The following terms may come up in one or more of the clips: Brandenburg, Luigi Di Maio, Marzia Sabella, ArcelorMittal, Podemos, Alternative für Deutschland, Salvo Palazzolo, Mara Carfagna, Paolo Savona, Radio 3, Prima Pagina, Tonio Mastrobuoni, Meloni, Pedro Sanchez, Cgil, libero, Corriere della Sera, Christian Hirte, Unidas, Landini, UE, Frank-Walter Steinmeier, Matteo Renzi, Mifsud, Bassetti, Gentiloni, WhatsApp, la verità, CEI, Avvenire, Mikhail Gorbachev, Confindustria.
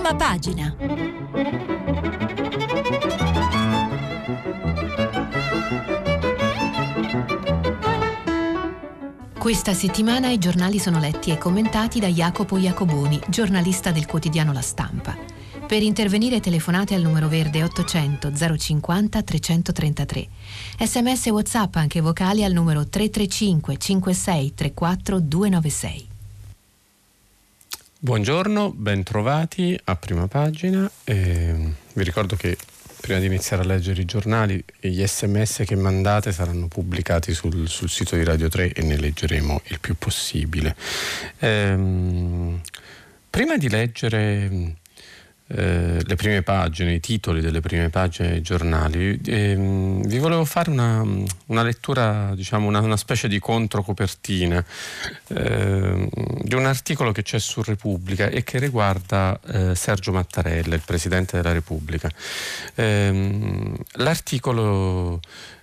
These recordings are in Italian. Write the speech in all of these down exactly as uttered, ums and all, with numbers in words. Prima pagina. Questa settimana i giornali sono letti e commentati da Jacopo Iacoboni, giornalista del quotidiano La Stampa. Per intervenire telefonate al numero verde ottocento zero cinquanta trecentotrentatré. Sms e WhatsApp anche vocali al numero tre tre cinque cinque sei tre quattro due nove sei. Buongiorno, bentrovati a Prima Pagina. Eh, vi ricordo che prima di iniziare a leggere i giornali, gli sms che mandate saranno pubblicati sul, sul sito di Radio tre e ne leggeremo il più possibile. Eh, prima di leggere eh, le prime pagine, i titoli delle prime pagine dei giornali, eh, vi volevo fare una, una lettura, diciamo una, una specie di controcopertina Eh, di un articolo che c'è su Repubblica e che riguarda eh, Sergio Mattarella, il Presidente della Repubblica. Eh, l'articolo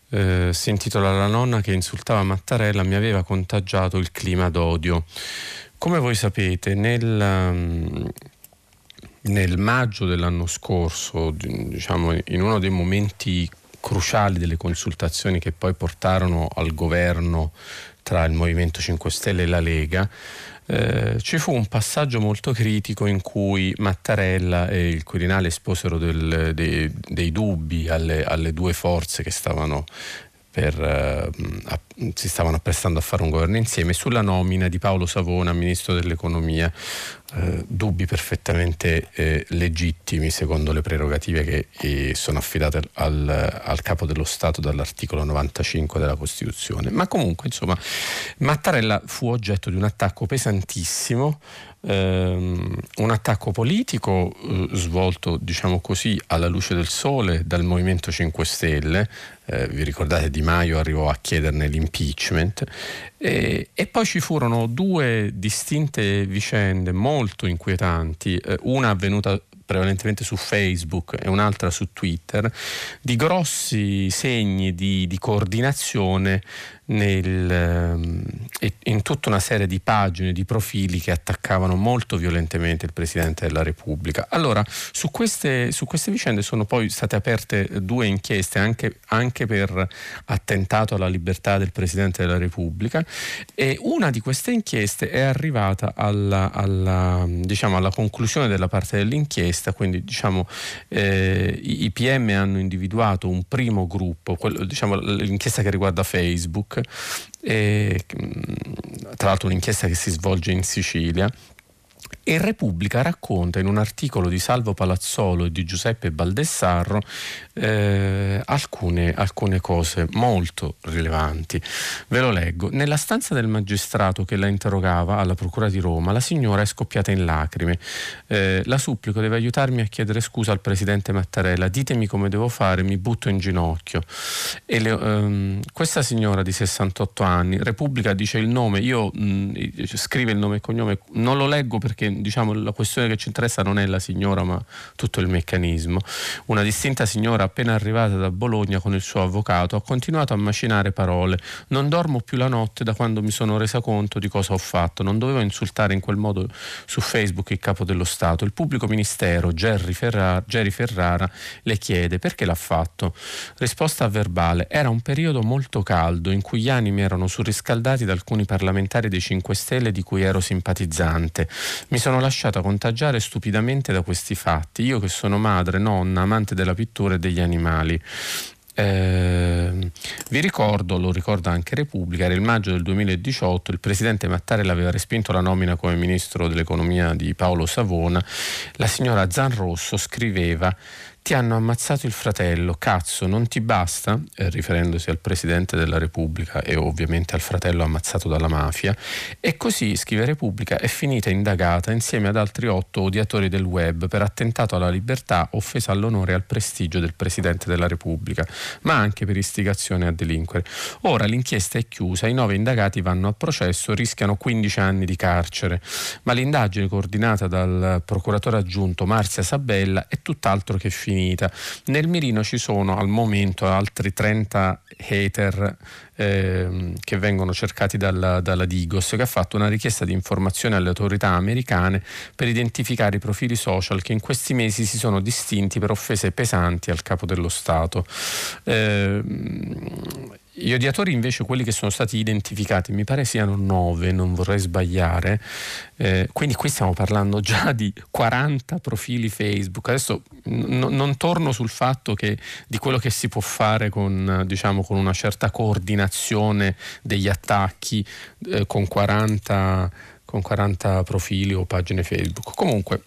eh, si intitola "La nonna che insultava Mattarella mi aveva contagiato il clima d'odio". Come voi sapete, nel... nel maggio dell'anno scorso, diciamo in uno dei momenti cruciali delle consultazioni che poi portarono al governo tra il Movimento cinque Stelle e la Lega, eh, ci fu un passaggio molto critico in cui Mattarella e il Quirinale esposero del, dei, dei dubbi alle, alle due forze che stavano per, eh, a, si stavano apprestando a fare un governo insieme sulla nomina di Paolo Savona, ministro dell'economia, eh, dubbi perfettamente eh, legittimi secondo le prerogative che eh, sono affidate al, al capo dello Stato dall'articolo novantacinque della Costituzione. Ma comunque, insomma, Mattarella fu oggetto di un attacco pesantissimo, ehm, un attacco politico eh, svolto, diciamo così, alla luce del sole dal Movimento cinque Stelle. Eh, vi ricordate, Di Maio arrivò a chiederne l'impeachment. Impeachment e, e poi ci furono due distinte vicende molto inquietanti, eh, una avvenuta prevalentemente su Facebook e un'altra su Twitter, di grossi segni di, di coordinazione nel, eh, in tutta una serie di pagine, di profili che attaccavano molto violentemente il Presidente della Repubblica. Allora, su queste, su queste vicende sono poi state aperte due inchieste, anche, anche per attentato alla libertà del Presidente della Repubblica, e una di queste inchieste è arrivata alla, alla, diciamo, alla conclusione della parte dell'inchiesta. Quindi, diciamo, eh, i P M hanno individuato un primo gruppo, quello, diciamo, l'inchiesta che riguarda Facebook, eh, tra l'altro un'inchiesta che si svolge in Sicilia. E Repubblica racconta in un articolo di Salvo Palazzolo e di Giuseppe Baldessarro eh, alcune, alcune cose molto rilevanti. Ve lo leggo. Nella stanza del magistrato che la interrogava alla Procura di Roma, la signora è scoppiata in lacrime. Eh, la supplico, deve aiutarmi a chiedere scusa al Presidente Mattarella, ditemi come devo fare, mi butto in ginocchio. E le, ehm, questa signora di sessantotto anni, Repubblica dice il nome, io mh, scrive il nome e cognome, non lo leggo perché, diciamo, la questione che ci interessa non è la signora ma tutto il meccanismo. Una distinta signora appena arrivata da Bologna con il suo avvocato ha continuato a macinare parole. Non dormo più la notte da quando mi sono resa conto di cosa ho fatto. Non dovevo insultare in quel modo su Facebook il capo dello Stato. Il pubblico ministero Gerry Ferrara, Gerry Ferrara le chiede perché l'ha fatto. Risposta verbale: era un periodo molto caldo in cui gli animi erano surriscaldati da alcuni parlamentari dei cinque Stelle di cui ero simpatizzante. Mi sono lasciata contagiare stupidamente da questi fatti, io che sono madre, nonna, amante della pittura e degli animali. Eh, vi ricordo, lo ricorda anche Repubblica, era il maggio del duemiladiciotto, il Presidente Mattarella aveva respinto la nomina come Ministro dell'Economia di Paolo Savona. La signora Zanrosso scriveva: ti hanno ammazzato il fratello, cazzo, non ti basta? Eh, riferendosi al Presidente della Repubblica e ovviamente al fratello ammazzato dalla mafia. E così, scrive Repubblica, è finita indagata insieme ad altri otto odiatori del web per attentato alla libertà, offesa all'onore e al prestigio del Presidente della Repubblica, ma anche per istigazione a delinquere. Ora l'inchiesta è chiusa, i nove indagati vanno a processo, rischiano quindici anni di carcere, ma l'indagine coordinata dal procuratore aggiunto Marzia Sabella è tutt'altro che finita. infinita. Nel mirino ci sono al momento altri trenta hater eh, che vengono cercati dalla, dalla Digos, che ha fatto una richiesta di informazione alle autorità americane per identificare i profili social che in questi mesi si sono distinti per offese pesanti al capo dello Stato. Eh, Gli odiatori invece, quelli che sono stati identificati, mi pare siano nove, non vorrei sbagliare, eh, quindi qui stiamo parlando già di quaranta profili Facebook. Adesso n- non torno sul fatto che di quello che si può fare con, diciamo, con una certa coordinazione degli attacchi eh, con, quaranta, con quaranta profili o pagine Facebook. Comunque,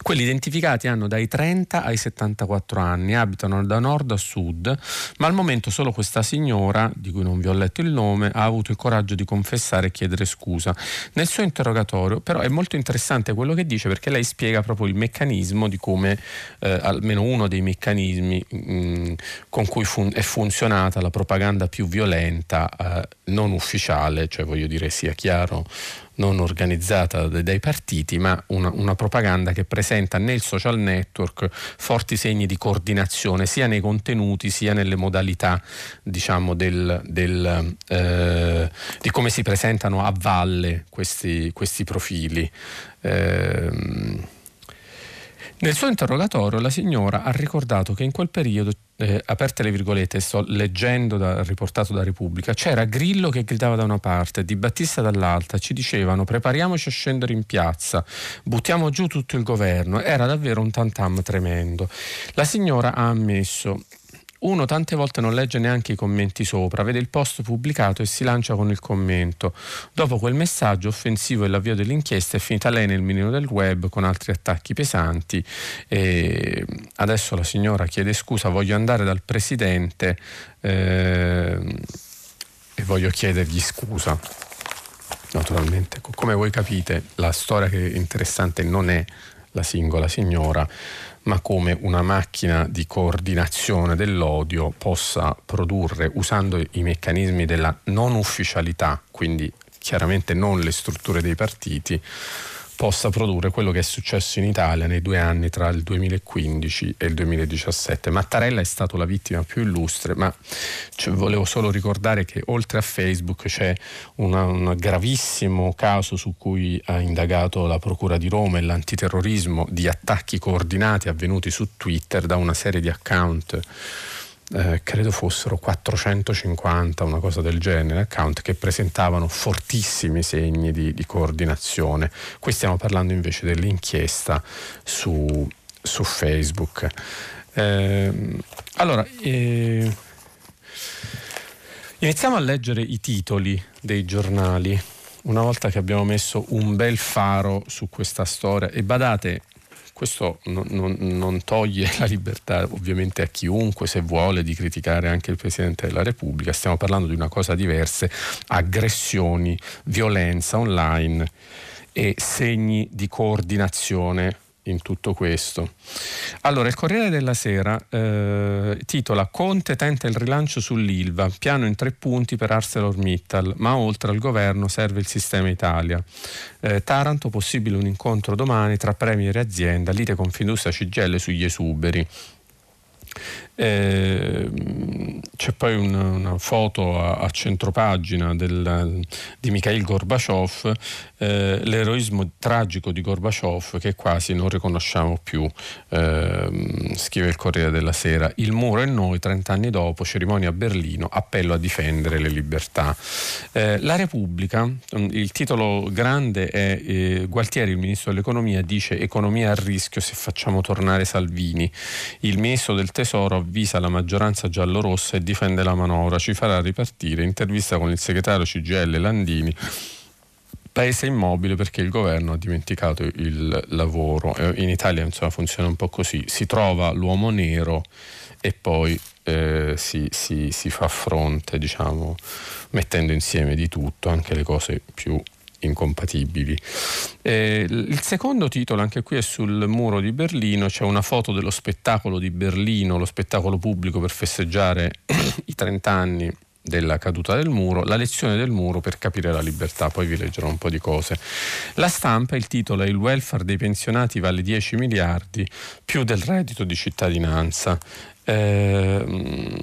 quelli identificati hanno dai trenta ai settantaquattro anni, abitano da nord a sud, ma al momento solo questa signora, di cui non vi ho letto il nome, ha avuto il coraggio di confessare e chiedere scusa. Nel suo interrogatorio però è molto interessante quello che dice, perché lei spiega proprio il meccanismo di come, eh, almeno uno dei meccanismi mh, con cui fun- è funzionata la propaganda più violenta, eh, non ufficiale, cioè voglio dire sia chiaro, non organizzata dai partiti, ma una, una propaganda che presenta nel social network forti segni di coordinazione sia nei contenuti sia nelle modalità, diciamo, del, del, eh, di come si presentano a valle questi, questi profili. Eh, Nel suo interrogatorio la signora ha ricordato che in quel periodo, eh, aperte le virgolette, sto leggendo da, riportato da Repubblica, c'era Grillo che gridava da una parte, Di Battista dall'altra, ci dicevano prepariamoci a scendere in piazza, buttiamo giù tutto il governo, era davvero un tantam tremendo. La signora ha ammesso: uno tante volte non legge neanche i commenti sopra, vede il post pubblicato e si lancia con il commento. Dopo quel messaggio offensivo e l'avvio dell'inchiesta è finita lei nel mirino del web con altri attacchi pesanti. E adesso la signora chiede scusa, voglio andare dal presidente eh, e voglio chiedergli scusa. Naturalmente, come voi capite, la storia che è interessante non è la singola signora, ma come una macchina di coordinazione dell'odio possa produrre, usando i meccanismi della non ufficialità, quindi chiaramente non le strutture dei partiti, possa produrre quello che è successo in Italia nei due anni tra il duemilaquindici e il duemiladiciassette. Mattarella è stato la vittima più illustre, ma cioè, volevo solo ricordare che oltre a Facebook c'è una, un gravissimo caso su cui ha indagato la Procura di Roma e l'antiterrorismo, di attacchi coordinati avvenuti su Twitter da una serie di account, eh, credo fossero quattrocentocinquanta, una cosa del genere, account che presentavano fortissimi segni di, di coordinazione. Qui stiamo parlando invece dell'inchiesta su, su Facebook. Eh, allora, eh, iniziamo a leggere i titoli dei giornali, una volta che abbiamo messo un bel faro su questa storia. E badate, questo non, non, non toglie la libertà ovviamente a chiunque, se vuole, di criticare anche il Presidente della Repubblica. Stiamo parlando di una cosa diversa: aggressioni, violenza online e segni di coordinazione in tutto questo. Allora, il Corriere della Sera eh, titola: Conte tenta il rilancio sull'Ilva, piano in tre punti per ArcelorMittal, ma oltre al governo serve il sistema Italia. Eh, Taranto, possibile un incontro domani tra premier e azienda, lite Confindustria Cgil sugli esuberi. Eh, c'è poi una, una foto a, a centropagina del, di Mikhail Gorbachev, eh, l'eroismo tragico di Gorbachev che quasi non riconosciamo più, eh, scrive il Corriere della Sera. Il muro e noi, trent'anni dopo, cerimonia a Berlino, appello a difendere le libertà. Eh, la Repubblica, il titolo grande è eh, Gualtieri, il ministro dell'economia, dice economia a rischio se facciamo tornare Salvini. Il ministro del Tesoro avvisa la maggioranza giallorossa e difende la manovra, ci farà ripartire. Intervista con il segretario Cgil Landini, paese immobile perché il governo ha dimenticato il lavoro. In Italia insomma funziona un po' così: si trova l'uomo nero e poi eh, si, si, si fa fronte, diciamo, mettendo insieme di tutto, anche le cose più incompatibili. Eh, il secondo titolo, anche qui, è sul muro di Berlino. C'è una foto dello spettacolo di Berlino, lo spettacolo pubblico per festeggiare i trent'anni della caduta del muro, la lezione del muro per capire la libertà. Poi vi leggerò un po' di cose. La Stampa, il titolo è: il welfare dei pensionati vale dieci miliardi, più del reddito di cittadinanza. Eh,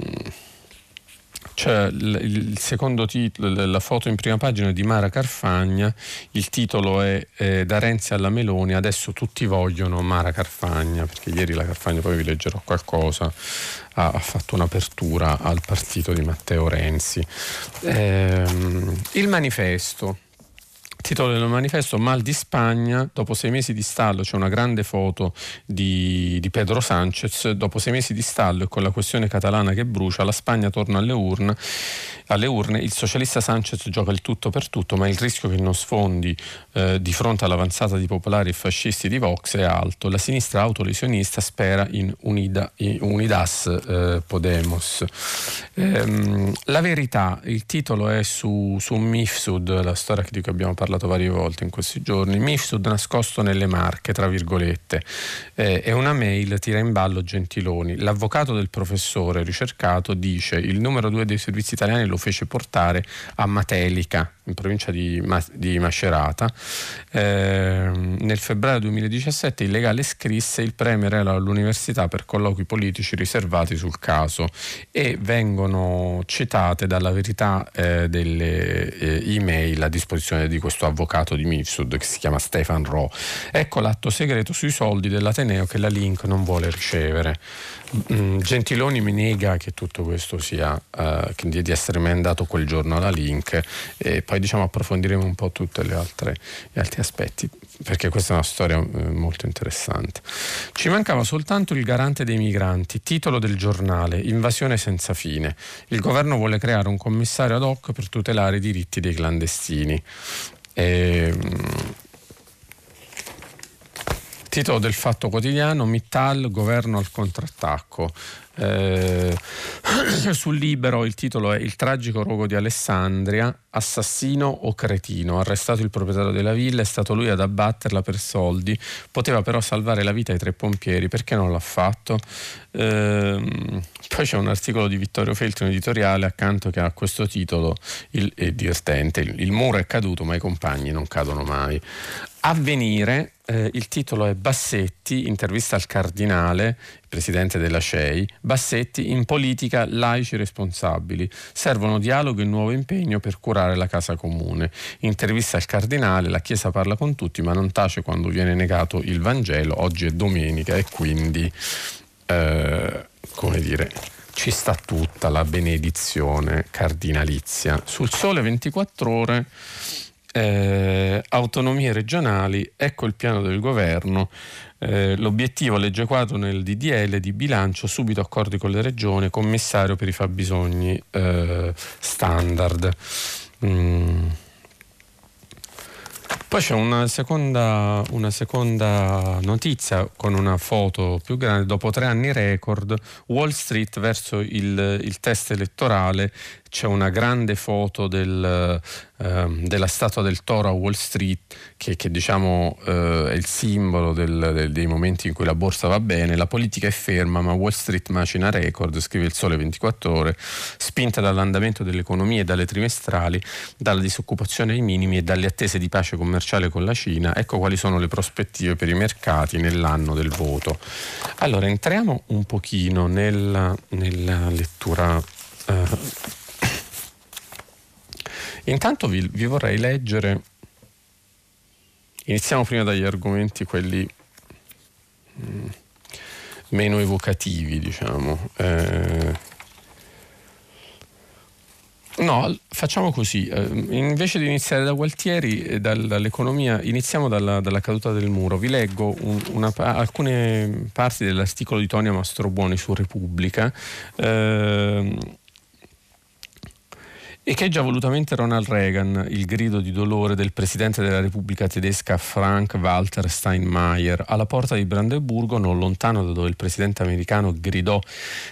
C'è il secondo titolo, la foto in prima pagina di Mara Carfagna, il titolo è eh, da Renzi alla Meloni, adesso tutti vogliono Mara Carfagna, perché ieri la Carfagna, poi vi leggerò qualcosa, ha, ha fatto un'apertura al partito di Matteo Renzi. Ehm, il manifesto. Titolo del manifesto: mal di Spagna, dopo sei mesi di stallo. C'è una grande foto di, di Pedro Sanchez, dopo sei mesi di stallo e con la questione catalana che brucia, la Spagna torna alle urne, alle urne il socialista Sanchez gioca il tutto per tutto, ma il rischio che non sfondi eh, di fronte all'avanzata di popolari e fascisti di Vox è alto. La sinistra autolesionista spera in, unida, in Unidas eh, Podemos. Ehm, la verità, il titolo è su, su Mifsud, la storia di cui abbiamo parlato varie volte in questi giorni. Mifsud nascosto nelle Marche, tra virgolette, eh, e una mail tira in ballo Gentiloni. L'avvocato del professore ricercato dice: il numero due dei servizi italiani lo fece portare a Matelica, in provincia di, di Macerata. Eh, nel febbraio duemiladiciassette il legale scrisse: il premier era all'università per colloqui politici riservati sul caso, e vengono citate dalla verità eh, delle eh, email a disposizione di questo avvocato di Mifsud, che si chiama Stefan Ro. Ecco l'atto segreto sui soldi dell'Ateneo che la Link non vuole ricevere. Mm, Gentiloni mi nega che tutto questo sia uh, che di essere mandato quel giorno alla Link, e poi diciamo approfondiremo un po' tutti gli altri aspetti, perché questa è una storia uh, molto interessante. Ci mancava soltanto il garante dei migranti. Titolo del giornale: invasione senza fine, il governo vuole creare un commissario ad hoc per tutelare i diritti dei clandestini. Eh, titolo del Fatto Quotidiano: Mittal, governo al contrattacco. Eh, sul Libero il titolo è: il tragico rogo di Alessandria, assassino o cretino, arrestato il proprietario della villa, è stato lui ad abbatterla per soldi, poteva però salvare la vita ai tre pompieri, perché non l'ha fatto? Eh, poi c'è un articolo di Vittorio Feltri, un editoriale accanto, che ha questo titolo, il, è divertente: il, il muro è caduto ma i compagni non cadono mai. Avvenire, eh, il titolo è: Bassetti, intervista al cardinale, presidente della C E I, Bassetti, in politica laici responsabili, servono dialogo e nuovo impegno per curare la casa comune. Intervista al cardinale: la Chiesa parla con tutti ma non tace quando viene negato il Vangelo, oggi è domenica e quindi eh, come dire, ci sta tutta la benedizione cardinalizia. Sul Sole ventiquattro Ore, Eh, autonomie regionali, ecco il piano del governo, eh, l'obiettivo legge quadro nel D D L di bilancio, subito accordi con le regioni, commissario per i fabbisogni eh, standard. Mm. Poi c'è una seconda, una seconda notizia con una foto più grande: dopo tre anni record, Wall Street verso il, il test elettorale. C'è una grande foto del, ehm, della statua del toro a Wall Street, che, che diciamo eh, è il simbolo del, del, dei momenti in cui la borsa va bene. La politica è ferma ma Wall Street macina record, scrive il Sole ventiquattro Ore, spinta dall'andamento dell'economia e dalle trimestrali, dalla disoccupazione ai minimi e dalle attese di pace commerciale con la Cina. Ecco quali sono le prospettive per i mercati nell'anno del voto. Allora entriamo un pochino nella, nella lettura. Eh, Intanto vi, vi vorrei leggere, iniziamo prima dagli argomenti quelli mh, meno evocativi, diciamo. Eh, no, facciamo così, eh, invece di iniziare da Gualtieri e dal, dall'economia, iniziamo dalla, dalla caduta del muro. Vi leggo un, una, alcune parti dell'articolo di Tonio Mastrobuoni su Repubblica. Eh, e cheggia volutamente Ronald Reagan, il grido di dolore del presidente della Repubblica tedesca Frank-Walter Steinmeier alla porta di Brandeburgo, non lontano da dove il presidente americano gridò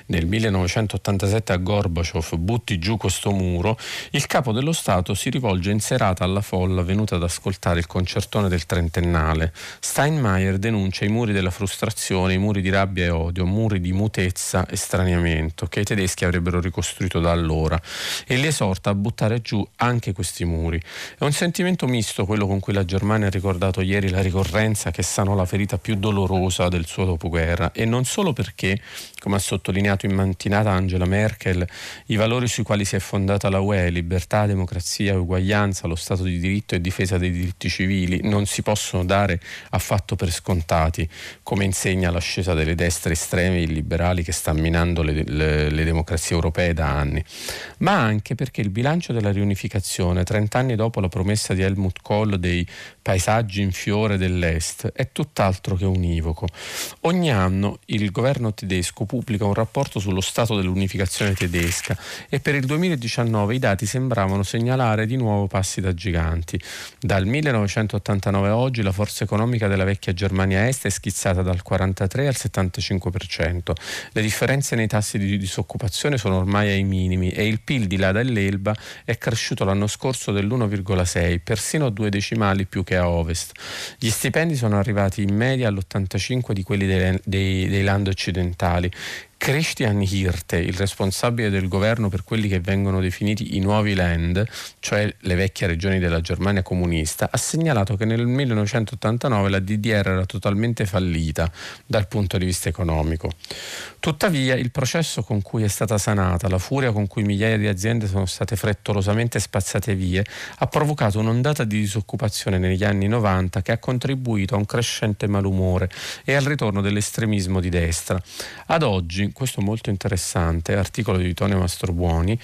nel millenovecentottantasette a Gorbachev "butti giù questo muro", il capo dello Stato si rivolge in serata alla folla venuta ad ascoltare il concertone del trentennale. Steinmeier denuncia i muri della frustrazione, i muri di rabbia e odio, muri di mutezza e straniamento che i tedeschi avrebbero ricostruito da allora, e li esorta a buttare giù anche questi muri. È un sentimento misto quello con cui la Germania ha ricordato ieri la ricorrenza che sanò la ferita più dolorosa del suo dopoguerra, e non solo perché, come ha sottolineato in mattinata Angela Merkel, i valori sui quali si è fondata la U E, libertà, democrazia, uguaglianza, lo Stato di diritto e difesa dei diritti civili, non si possono dare affatto per scontati, come insegna l'ascesa delle destre estreme e illiberali che sta minando le, le, le democrazie europee da anni, ma anche perché il bilancio della riunificazione, trent'anni dopo la promessa di Helmut Kohl dei paesaggi in fiore dell'Est, è tutt'altro che univoco. Ogni anno il governo tedesco pubblica un rapporto sullo stato dell'unificazione tedesca e per il duemiladiciannove i dati sembravano segnalare di nuovo passi da giganti. Dal millenovecentottantanove a oggi la forza economica della vecchia Germania Est è schizzata dal quarantatré al settantacinque per cento. Le differenze nei tassi di disoccupazione sono ormai ai minimi e il P I L di là dell'Elba è cresciuto l'anno scorso dell'uno virgola sei, persino due decimali più che a ovest. Gli stipendi sono arrivati in media all'ottantacinque di quelli dei, dei, dei land occidentali. Christian Hirte, il responsabile del governo per quelli che vengono definiti i nuovi land, cioè le vecchie regioni della Germania comunista, ha segnalato che nel millenovecentottantanove la D D R era totalmente fallita dal punto di vista economico. Tuttavia, il processo con cui è stata sanata, la furia con cui migliaia di aziende sono state frettolosamente spazzate via, ha provocato un'ondata di disoccupazione negli anni novanta che ha contribuito a un crescente malumore e al ritorno dell'estremismo di destra. Ad oggi, questo molto interessante articolo di Tonio Mastrobuoni,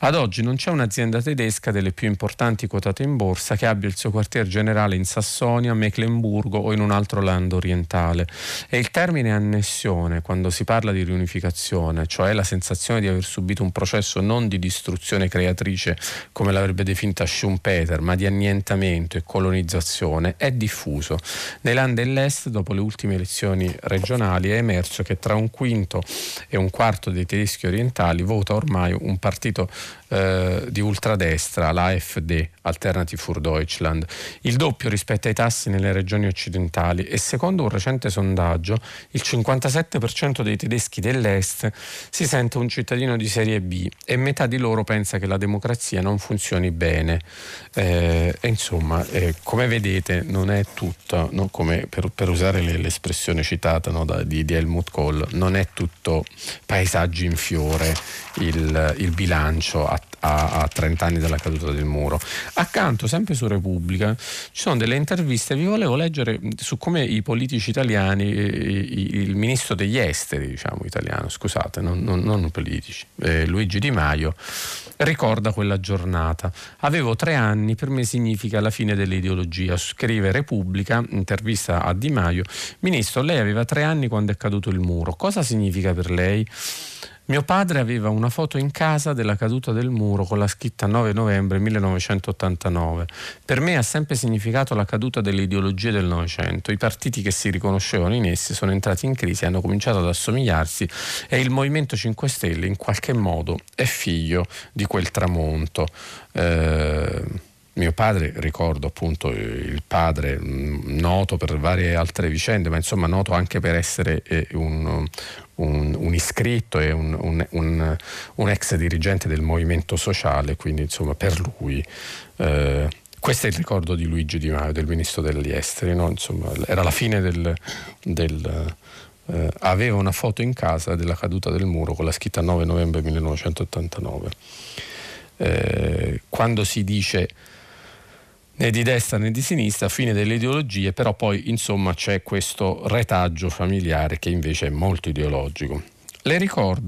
ad oggi non c'è un'azienda tedesca delle più importanti quotate in borsa che abbia il suo quartier generale in Sassonia, Meclemburgo o in un altro land orientale, e il termine annessione, quando si parla di riunificazione, cioè la sensazione di aver subito un processo non di distruzione creatrice come l'avrebbe definita Schumpeter, ma di annientamento e colonizzazione, è diffuso. Nei land dell'est, dopo le ultime elezioni regionali, è emerso che tra un quinto e un quarto dei tedeschi orientali vota ormai un partito eh, di ultradestra, l'A F D, Alternative für Deutschland, il doppio rispetto ai tassi nelle regioni occidentali, e secondo un recente sondaggio il cinquantasette per cento dei tedeschi dell'est si sente un cittadino di serie B e metà di loro pensa che la democrazia non funzioni bene. Eh, e insomma, eh, come vedete, non è tutta, no, come per, per usare l'espressione citata, no, da, di, di Helmut Kohl, non è tutto paesaggi in fiore il, il bilancio a, a, a trent'anni dalla caduta del muro. Accanto, sempre su Repubblica, ci sono delle interviste, vi volevo leggere, su come i politici italiani, il ministro degli esteri, diciamo italiano, scusate, non, non, non politici, eh, Luigi Di Maio, ricorda quella giornata. Avevo tre anni, per me significa la fine dell'ideologia, scrive Repubblica, intervista a Di Maio. Ministro, lei aveva tre anni quando è caduto il muro, cosa significa per lei? Mio padre aveva una foto in casa della caduta del muro con la scritta nove novembre millenovecentottantanove. Per me ha sempre significato la caduta delle ideologie del Novecento. I partiti che si riconoscevano in essi sono entrati in crisi, hanno cominciato ad assomigliarsi e il Movimento cinque Stelle in qualche modo è figlio di quel tramonto. Eh... Mio padre, ricordo appunto il padre, noto per varie altre vicende, ma insomma noto anche per essere un, un, un iscritto e un, un, un, un ex dirigente del Movimento Sociale, quindi insomma per lui eh, questo è il ricordo di Luigi Di Maio, del ministro degli esteri, no? Insomma, era la fine del... del eh, aveva una foto in casa della caduta del muro con la scritta nove novembre millenovecentottantanove. Eh, quando si dice né di destra né di sinistra, fine delle ideologie, però poi insomma c'è questo retaggio familiare che invece è molto ideologico. Le ricordo